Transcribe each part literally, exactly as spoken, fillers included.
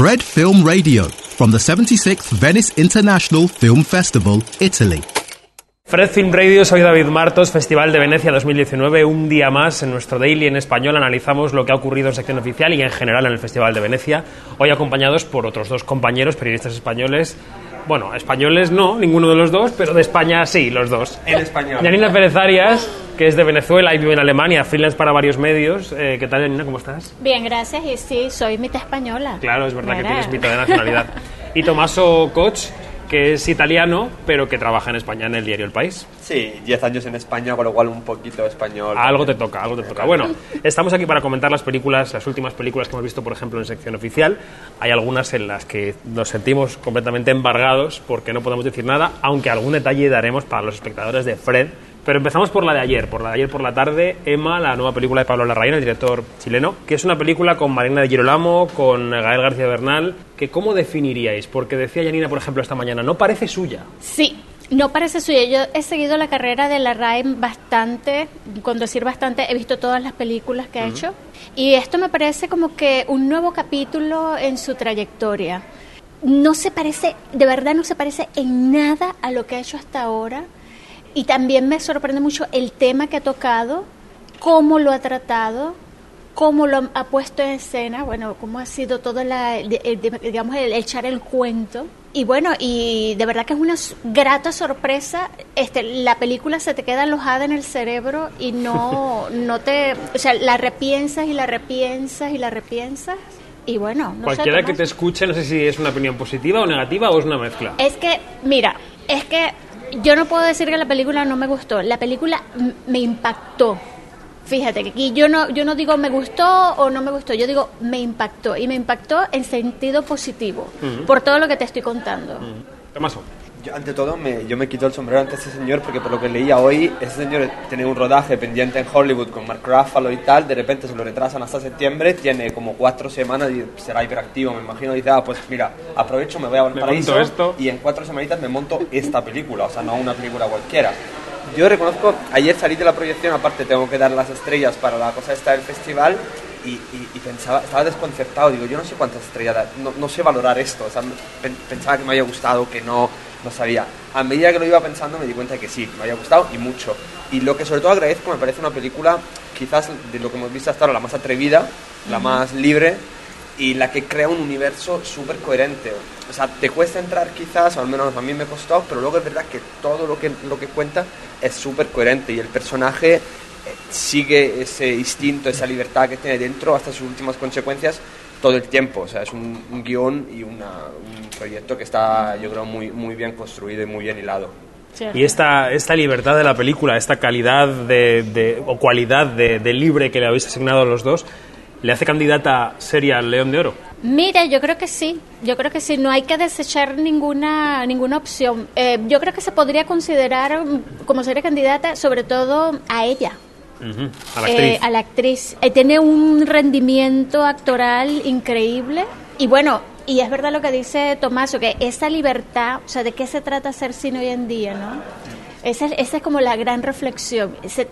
Fred Film Radio from the seventy-sixth Venice International Film Festival, Italy. Fred Film Radio, soy David Martos, Festival de Venecia dos mil diecinueve, un día más en nuestro Daily en español analizamos lo que ha ocurrido en sección oficial y en general en el Festival de Venecia, hoy acompañados por otros dos compañeros periodistas españoles, bueno, españoles no, ninguno de los dos, pero de España sí, los dos. En español. Yanina Pérez Arias, que es de Venezuela y vive en Alemania, freelance para varios medios. Eh, ¿Qué tal, Yanina? ¿Cómo estás? Bien, gracias, y sí, soy mitad española. Claro, es verdad, ¿verdad? Que tienes mitad de nacionalidad. Y Tommasso Koch, que es italiano, pero que trabaja en España en el diario El País. Sí, diez años en España, con lo cual un poquito español. Algo te toca, algo te toca. Bueno, estamos aquí para comentar las películas, las últimas películas que hemos visto, por ejemplo, en sección oficial. Hay algunas en las que nos sentimos completamente embargados porque no podemos decir nada, aunque algún detalle daremos para los espectadores de Fred. Pero empezamos por la de ayer, por la de ayer por la tarde, Ema, la nueva película de Pablo Larraín, el director chileno, que es una película con Marina de Girolamo, con Gael García Bernal, que ¿cómo definiríais? Porque decía Yanina, por ejemplo, esta mañana, no parece suya. Sí, no parece suya. Yo he seguido la carrera de Larraín bastante, con decir bastante, he visto todas las películas que ha uh-huh. hecho, y esto me parece como que un nuevo capítulo en su trayectoria. No se parece, de verdad no se parece en nada a lo que ha hecho hasta ahora. Y también me sorprende mucho el tema que ha tocado, cómo lo ha tratado, cómo lo ha puesto en escena, bueno, cómo ha sido todo la, digamos, el echar el cuento. Y bueno, y de verdad que es una grata sorpresa. Este, la película se te queda alojada en el cerebro y no, no te, o sea, la repiensas y la repiensas y la repiensas. Y bueno, no cualquiera sé, que te escuche, no sé si es una opinión positiva o negativa o es una mezcla. Es que, mira, es que yo no puedo decir que la película no me gustó. La película m- me impactó. Fíjate que aquí yo no, yo no digo me gustó o no me gustó. Yo digo me impactó. Y me impactó en sentido positivo. Uh-huh. Por todo lo que te estoy contando. Uh-huh. Tommaso. Yo, ante todo, me, yo me quito el sombrero ante ese señor porque por lo que leía hoy, ese señor tenía un rodaje pendiente en Hollywood con Mark Ruffalo y tal, de repente se lo retrasan hasta septiembre, tiene como cuatro semanas y será hiperactivo, me imagino, y dice, ah, pues mira, aprovecho, me voy a Valparaíso y en cuatro semanitas me monto esta película, o sea, no una película cualquiera. Yo reconozco, ayer salí de la proyección, aparte tengo que dar las estrellas para la cosa esta del festival, Y, y, y pensaba, estaba desconcertado, digo, yo no sé cuántas estrellas, no, no sé valorar esto, o sea, pensaba que me había gustado, que no, no sabía. A medida que lo iba pensando me di cuenta de que sí, me había gustado y mucho. Y lo que sobre todo agradezco, me parece una película, quizás de lo que hemos visto hasta ahora, la más atrevida, la más libre y la que crea un universo súper coherente. O sea, te cuesta entrar quizás, o al menos a mí me costó, pero luego es verdad que todo lo que, lo que cuenta es súper coherente y el personaje sigue ese instinto, esa libertad que tiene dentro hasta sus últimas consecuencias todo el tiempo, o sea, es un, un guión y una, un proyecto que está, yo creo, muy, muy bien construido y muy bien hilado. Y esta, esta libertad de la película, esta calidad de, de, o cualidad de, de libre que le habéis asignado a los dos, ¿le hace candidata seria al León de Oro? Mira, yo creo que sí, yo creo que sí, no hay que desechar ninguna ninguna opción. Eh, yo creo que se podría considerar como seria candidata sobre todo a ella. Uh-huh. A la actriz, eh, a la actriz. Eh, tiene un rendimiento actoral increíble y bueno, y es verdad lo que dice Tommaso, que esa libertad, o sea, ¿de qué se trata ser cine hoy en día, no? Esa, esa es como la gran reflexión. Ese,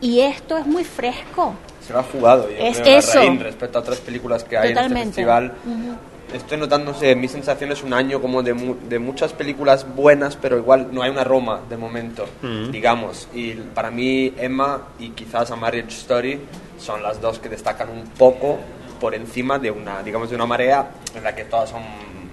y esto es muy fresco. Se lo ha jugado, yo es creo, eso. Larraín, respecto a otras películas que hay Totalmente. En este festival. Uh-huh. Estoy notando, no sé, mis sensaciones un año como de, mu- de muchas películas buenas, pero igual no hay una Roma de momento, mm. digamos. Y para mí, Emma y quizás A Marriage Story son las dos que destacan un poco por encima de una, digamos, de una marea en la que todas son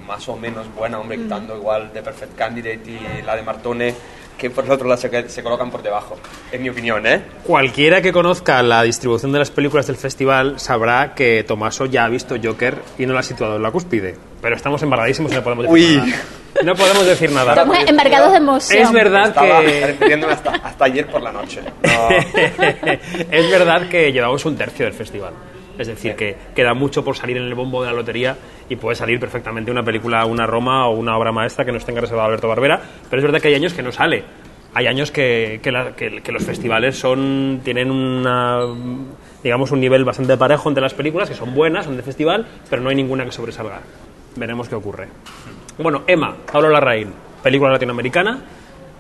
más o menos buenas, hombre, mm. quitando igual The Perfect Candidate y la de Martone, que por el otro lado se, se colocan por debajo, en mi opinión, ¿eh? Cualquiera que conozca la distribución de las películas del festival sabrá que Tommaso ya ha visto Joker y no la ha situado en la cúspide. Pero estamos embargadísimos y no podemos decir Uy. nada. No podemos decir nada. Estamos embargados de emoción. Es verdad Estaba que... repitiéndome hasta, hasta ayer por la noche. No. Es verdad que llevamos un tercio del festival. Es decir, sí. que queda mucho por salir en el bombo de la lotería y puede salir perfectamente una película, una Roma o una obra maestra que nos tenga reservado Alberto Barbera, pero es verdad que hay años que no sale. Hay años que, que, la, que, que los festivales son tienen una, digamos, un nivel bastante parejo entre las películas, que son buenas, son de festival, pero no hay ninguna que sobresalga. Veremos qué ocurre. Bueno, Emma, Pablo Larraín, película latinoamericana,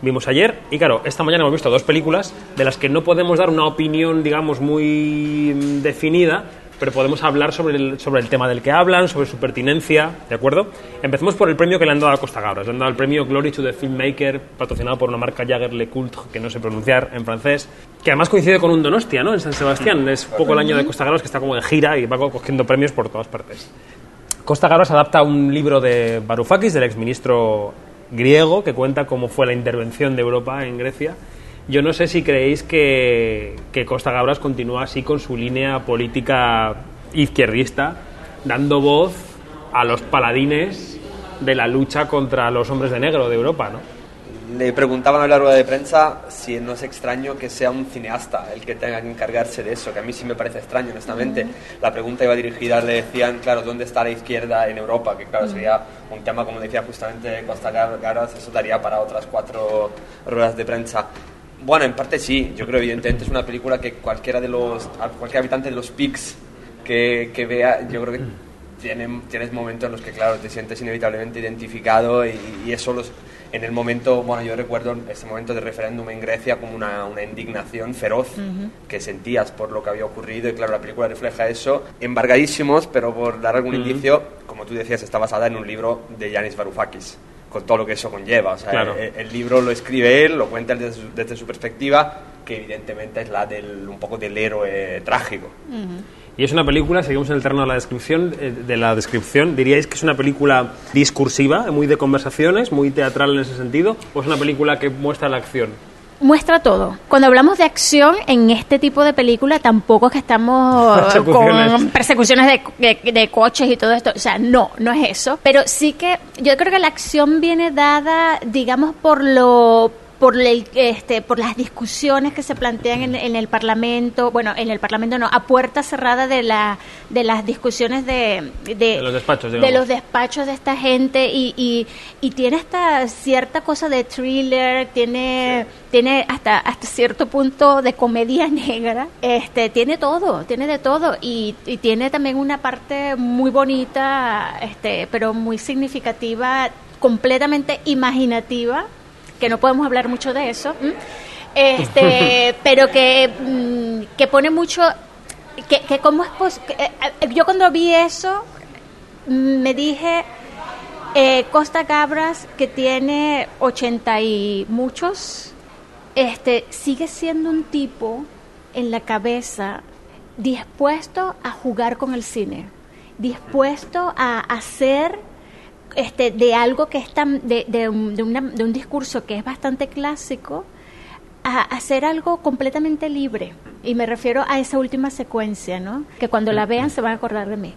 vimos ayer, y claro, esta mañana hemos visto dos películas de las que no podemos dar una opinión, digamos, muy definida, pero podemos hablar sobre el, sobre el tema del que hablan, sobre su pertinencia, ¿de acuerdo? Empecemos por el premio que le han dado a Costa Gavras. Le han dado el premio Glory to the Filmmaker, patrocinado por una marca Jaeger LeCoultre, que no sé pronunciar en francés, que además coincide con un Donostia, ¿no? En San Sebastián. Es un poco el año de Costa Gavras, que está como en gira y va cogiendo premios por todas partes. Costa Gavras adapta un libro de Varoufakis, del exministro griego, que cuenta cómo fue la intervención de Europa en Grecia. Yo no sé si creéis que, que Costa Gavras continúa así con su línea política izquierdista, dando voz a los paladines de la lucha contra los hombres de negro de Europa, ¿no? Le preguntaban a la rueda de prensa si no es extraño que sea un cineasta el que tenga que encargarse de eso, que a mí sí me parece extraño, honestamente. La pregunta iba dirigida, le decían, claro, ¿dónde está la izquierda en Europa? Que claro, sería un tema, como decía justamente Costa Gavras, eso daría para otras cuatro ruedas de prensa. Bueno, en parte sí, yo creo evidentemente es una película que cualquiera de los, cualquier habitante de los P I Cs que, que vea, yo creo que tienen, tienes momentos en los que, claro, te sientes inevitablemente identificado y, y eso los, en el momento, bueno, yo recuerdo ese momento de referéndum en Grecia como una, una indignación feroz uh-huh. que sentías por lo que había ocurrido y claro, la película refleja eso, embargadísimos, pero por dar algún uh-huh. indicio, como tú decías, está basada en un libro de Yanis Varoufakis, con todo lo que eso conlleva, o sea, claro. el, el libro lo escribe él, lo cuenta desde su, desde su perspectiva, que evidentemente es la del un poco del héroe trágico. Uh-huh. Y es una película, seguimos en el terreno de la descripción, de la descripción, diríais que es una película discursiva, muy de conversaciones, muy teatral en ese sentido, o es una película que muestra la acción. Muestra todo. Cuando hablamos de acción en este tipo de película, tampoco es que estamos con persecuciones de, de, de coches y todo esto. O sea, no, no es eso. Pero sí que yo creo que la acción viene dada, digamos, por lo... por el, este por las discusiones que se plantean en, en el Parlamento, bueno, en el Parlamento no, a puerta cerrada de la de las discusiones de de, de los despachos digamos. de los despachos de esta gente y y, y tiene hasta cierta cosa de thriller, tiene sí. tiene hasta hasta cierto punto de comedia negra, este tiene todo, tiene de todo y, y tiene también una parte muy bonita, este pero muy significativa, completamente imaginativa, que no podemos hablar mucho de eso, este, pero que, que pone mucho, que, que cómo es pos- yo cuando vi eso, me dije, eh, Costa Gavras, que tiene ochenta y muchos, este, sigue siendo un tipo en la cabeza dispuesto a jugar con el cine, dispuesto a hacer... Este, de algo que es tan de, de, un, de, una, de un discurso que es bastante clásico a hacer algo completamente libre, y me refiero a esa última secuencia, ¿no? Que cuando la vean se van a acordar de mí.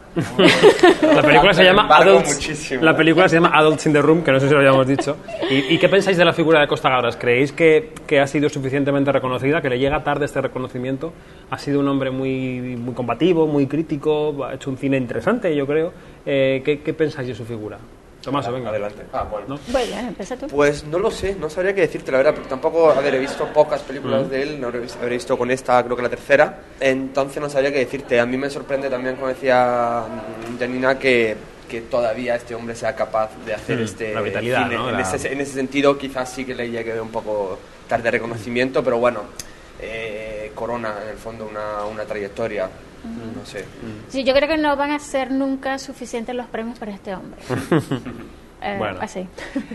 La película se llama Adults, la película se llama Adults in the Room, que no sé si lo habíamos dicho. ¿Y, y qué pensáis de la figura de Costa Gavras? ¿Creéis que, que ha sido suficientemente reconocida, que le llega tarde este reconocimiento? Ha sido un hombre muy, muy combativo, muy crítico, ha hecho un cine interesante, yo creo. eh, ¿qué, ¿qué pensáis de su figura? Tomás, venga, adelante. Ah, bueno. ¿No? Bueno, empieza tú. Pues no lo sé, no sabría qué decirte, la verdad, porque tampoco, a ver, he visto pocas películas mm. de él, no he visto con esta, creo que la tercera, entonces no sabría qué decirte. A mí me sorprende también, como decía Yanina, que, que todavía este hombre sea capaz de hacer mm, este... La vitalidad, cine. ¿No? En, la... Ese, en ese sentido, quizás sí que le llegue un poco tarde de reconocimiento, pero bueno, eh, corona, en el fondo, una, una trayectoria. No sé. Sí, yo creo que no van a ser nunca suficientes los premios para este hombre. eh, bueno, así.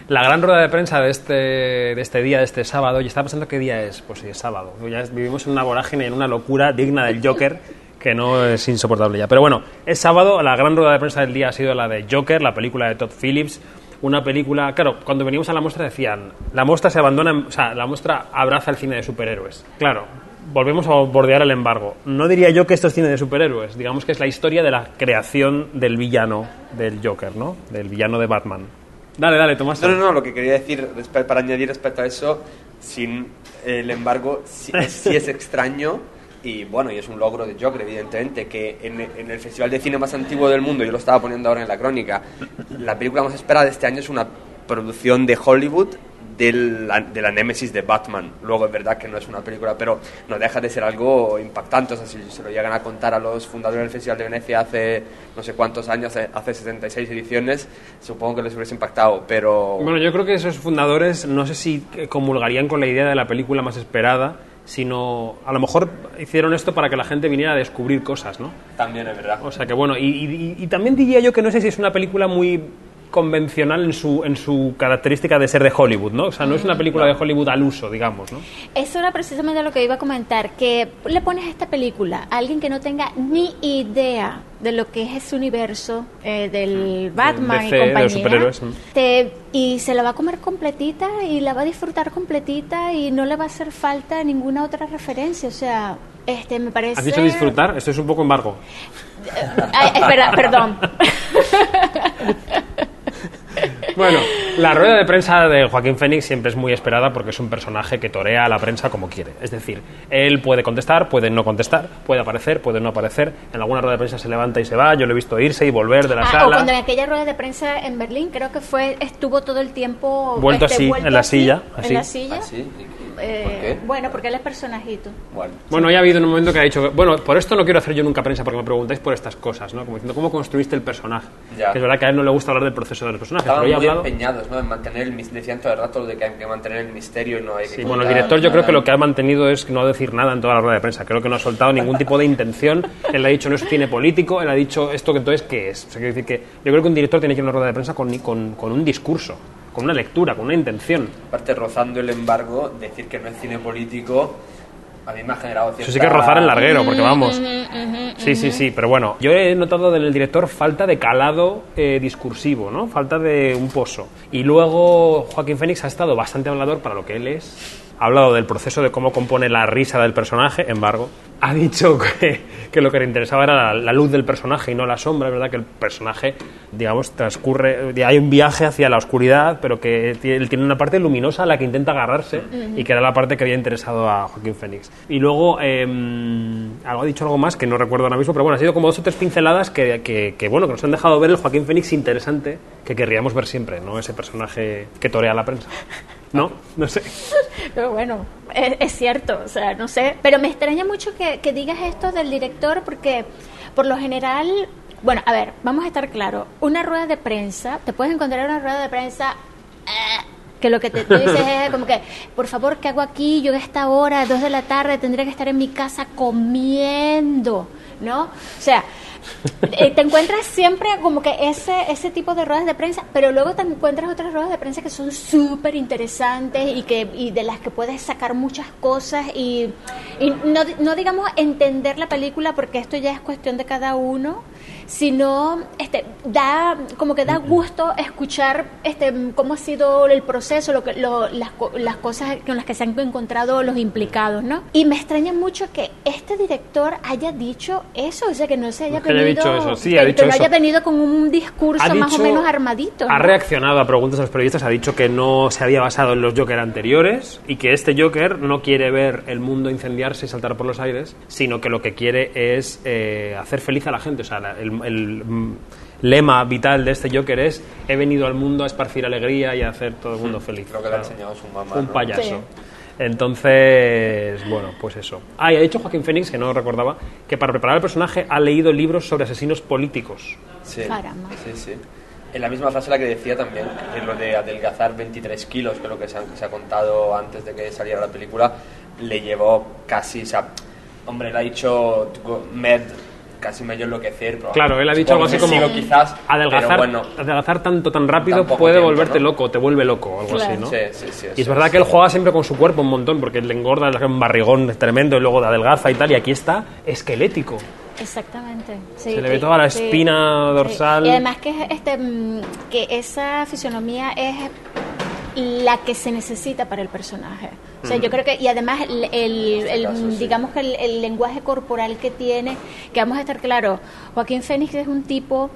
La gran rueda de prensa de este, de este día, de este sábado, y estaba pensando qué día es, pues sí, es sábado. Ya vivimos en una vorágine, en una locura digna del Joker, que no es insoportable ya. Pero bueno, es sábado, la gran rueda de prensa del día ha sido la de Joker, la película de Todd Phillips, una película... Claro, cuando veníamos a la muestra decían, la muestra se abandona, o sea, la muestra abraza el cine de superhéroes. Claro. Volvemos a bordear el embargo. No diría yo que esto es cine de superhéroes. Digamos que es la historia de la creación del villano del Joker, ¿no? Del villano de Batman. Dale, dale, Tomás. No, no, no. Lo que quería decir, para añadir respecto a eso, sin el embargo, sí, sí es extraño. Y bueno, y es un logro de Joker, evidentemente, que en, en el festival de cine más antiguo del mundo, yo lo estaba poniendo ahora en la crónica, la película más esperada de este año es una producción de Hollywood... De la, de la némesis de Batman. Luego es verdad que no es una película, pero no deja de ser algo impactante. O sea, si se lo llegan a contar a los fundadores del Festival de Venecia hace no sé cuántos años, hace setenta y seis ediciones, supongo que les hubiese impactado, pero... Bueno, yo creo que esos fundadores no sé si comulgarían con la idea de la película más esperada, sino a lo mejor hicieron esto para que la gente viniera a descubrir cosas, ¿no? También es verdad. O sea que bueno, y, y, y también diría yo que no sé si es una película muy convencional en su en su característica de ser de Hollywood, ¿no? O sea, no es una película de Hollywood al uso, digamos, ¿no? Eso era precisamente lo que iba a comentar, que le pones a esta película a alguien que no tenga ni idea de lo que es ese universo eh, del Batman de D C, y compañía, de los superhéroes, ¿no? Te, y se la va a comer completita y la va a disfrutar completita y no le va a hacer falta ninguna otra referencia, o sea, este me parece... ¿Has dicho disfrutar? Esto es un poco embargo. Ay, espera, perdón. Bueno, la rueda de prensa de Joaquín Phoenix siempre es muy esperada porque es un personaje que torea a la prensa como quiere. Es decir, él puede contestar, puede no contestar, puede aparecer, puede no aparecer. En alguna rueda de prensa se levanta y se va. Yo lo he visto irse y volver de la ah, sala. O cuando en aquella rueda de prensa en Berlín, creo que fue, estuvo todo el tiempo... Vuelto este, así, vuelto en la así, silla. Así. ¿En la silla? Así. Eh, ¿Por qué? Bueno, porque él es personajito. Bueno, bueno, ya ha habido un momento que ha dicho, bueno, por esto no quiero hacer yo nunca prensa porque me preguntáis por estas cosas, ¿no? Como diciendo, ¿cómo construiste el personaje? Ya. Que es verdad que a él no le gusta hablar del proceso del personaje. Estaban muy hablado... empeñados, ¿no? En mantener el misterio, decían todo el rato de que hay que mantener el misterio y no hay que... Sí, bueno, el director yo nada. Creo que lo que ha mantenido es no decir nada en toda la rueda de prensa. Creo que no ha soltado ningún tipo de intención. Él ha dicho, no es cine político, él ha dicho, esto que entonces, ¿qué es? O sea, quiero decir que yo creo que un director tiene que ir a una rueda de prensa con, con, con un discurso, con una lectura, con una intención. Aparte, rozando el embargo, decir que no es cine político, a mí me ha generado cierta... Eso sí que es rozar el larguero, porque vamos... Sí, sí, sí, pero bueno. Yo he notado en el director falta de calado eh, discursivo, ¿no? Falta de un pozo. Y luego Joaquín Phoenix ha estado bastante hablador para lo que él es. Ha hablado del proceso de cómo compone la risa del personaje, embargo, ha dicho que, que lo que le interesaba era la, la luz del personaje y no la sombra. Es verdad que el personaje, digamos, transcurre, hay un viaje hacia la oscuridad, pero que tiene, tiene una parte luminosa a la que intenta agarrarse, uh-huh, y que era la parte que había interesado a Joaquín Phoenix. Y luego, eh, algo ha dicho algo más que no recuerdo ahora mismo, pero bueno, ha sido como dos o tres pinceladas que, que, que, bueno, que nos han dejado ver el Joaquín Phoenix interesante que querríamos ver siempre, ¿no? Ese personaje que torea la prensa. No, no sé. Pero bueno, es, es cierto, o sea, no sé. Pero me extraña mucho que, que digas esto del director porque, por lo general, bueno, a ver, vamos a estar claros. Una rueda de prensa, te puedes encontrar una rueda de prensa... Eh, que lo que te, te dices es como que, por favor, ¿qué hago aquí? Yo a esta hora, dos de la tarde, tendría que estar en mi casa comiendo, ¿no? O sea, te encuentras siempre como que ese ese tipo de ruedas de prensa, pero luego te encuentras otras ruedas de prensa que son súper interesantes y que y de las que puedes sacar muchas cosas y, y no, no digamos entender la película porque esto ya es cuestión de cada uno, sino este da como que da gusto escuchar este cómo ha sido el proceso, lo que lo, las, las cosas con las que se han encontrado los implicados, ¿no? Y me extraña mucho que este director haya dicho eso, o sea, que no se haya tenido, haya dicho eso. Sí, ha dicho eso. Haya tenido con un discurso ha más dicho, o menos armadito, ¿no? Ha reaccionado a preguntas a los periodistas, ha dicho que no se había basado en los Joker anteriores y que este Joker no quiere ver el mundo incendiarse y saltar por los aires, sino que lo que quiere es eh, hacer feliz a la gente, o sea, la, el el lema vital de este Joker es he venido al mundo a esparcir alegría y a hacer todo el mundo feliz. Creo que le ha enseñado su mamá, un payaso, sí. Entonces, bueno, pues eso. Ah, y ha dicho Joaquín Phoenix, que no recordaba, que para preparar el personaje ha leído libros sobre asesinos políticos. Sí, sí, sí. En la misma frase la que decía también, que lo de adelgazar veintitrés kilos, que es lo que se, han, que se ha contado antes de que saliera la película, le llevó casi, o sea, hombre, le ha dicho med... casi me dio enloquecer, pero claro, él ha dicho algo así como sigo, quizás, adelgazar, bueno, adelgazar tanto tan rápido puede tiempo, volverte, ¿no? Loco, te vuelve loco, algo claro. Así, ¿no? Sí, sí, sí, y es sí, verdad sí, que él sí. Juega siempre con su cuerpo un montón porque le engorda un barrigón tremendo y luego adelgaza y tal, y aquí está esquelético. Exactamente. Sí, se le ve toda la espina sí, dorsal. Sí. Y además que este que esa fisonomía es la que se necesita para el personaje. O sea, mm. yo creo que, y además, el, el, el, caso, digamos sí. que el, el lenguaje corporal que tiene, que vamos a estar claros, Joaquín Phoenix es un tipo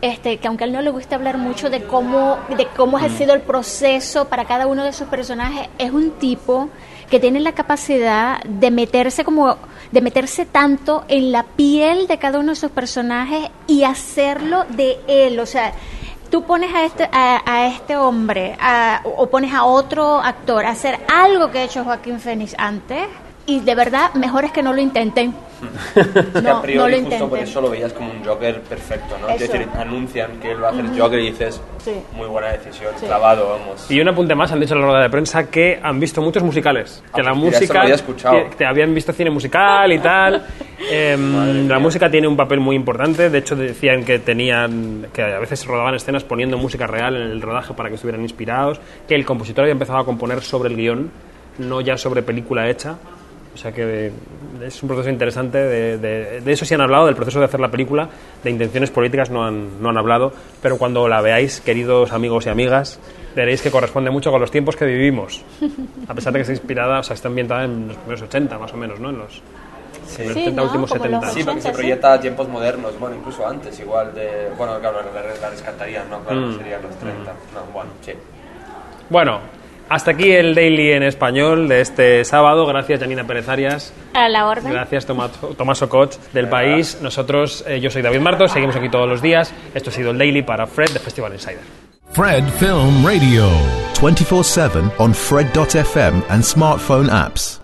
este, que aunque a él no le gusta hablar mucho de cómo, de cómo mm. ha sido el proceso para cada uno de sus personajes, es un tipo que tiene la capacidad de meterse como, de meterse tanto en la piel de cada uno de sus personajes y hacerlo de él, o sea... Tú pones a este a, a este hombre a, o pones a otro actor a hacer algo que ha hecho Joaquín Phoenix antes y de verdad mejor es que no lo intenten. No, que a priori, no lo intenten. Justo por eso lo veías como un Joker perfecto, ¿no? Es decir, anuncian que él va a hacer uh-huh. Joker y dices, sí. muy buena decisión, sí. clavado, vamos. Y un apunte más, han dicho en la rueda de prensa que han visto muchos musicales, que ah, la música, había que te habían visto cine musical y tal. eh, la música tiene un papel muy importante, de hecho decían que tenían, que a veces rodaban escenas poniendo música real en el rodaje para que estuvieran inspirados, que el compositor había empezado a componer sobre el guión, no ya sobre película hecha. O sea que es un proceso interesante. De, de, de eso sí han hablado, del proceso de hacer la película. De intenciones políticas no han, no han hablado, pero cuando la veáis, queridos amigos y amigas, veréis que corresponde mucho con los tiempos que vivimos. A pesar de que está inspirada, o sea, está ambientada en los primeros ochenta, más o menos, ¿no? En los, sí. en los sí, ochenta, ¿no? Últimos como setenta. Sí, porque se proyecta a tiempos modernos, bueno, incluso antes, igual de... Bueno, claro, la, la descartarían, ¿no? Claro, mm. serían los treinta. Mm. No, bueno, sí. Bueno... Hasta aquí el Daily en Español de este sábado. Gracias, Yanina Pérez Arias. A la orden. Gracias, Tommaso Koch, del de País. Nosotros, eh, yo soy David Martos, seguimos aquí todos los días. Esto ha sido el Daily para Fred de Festival Insider. Fred Film Radio, veinticuatro siete on Fred punto f m and smartphone apps.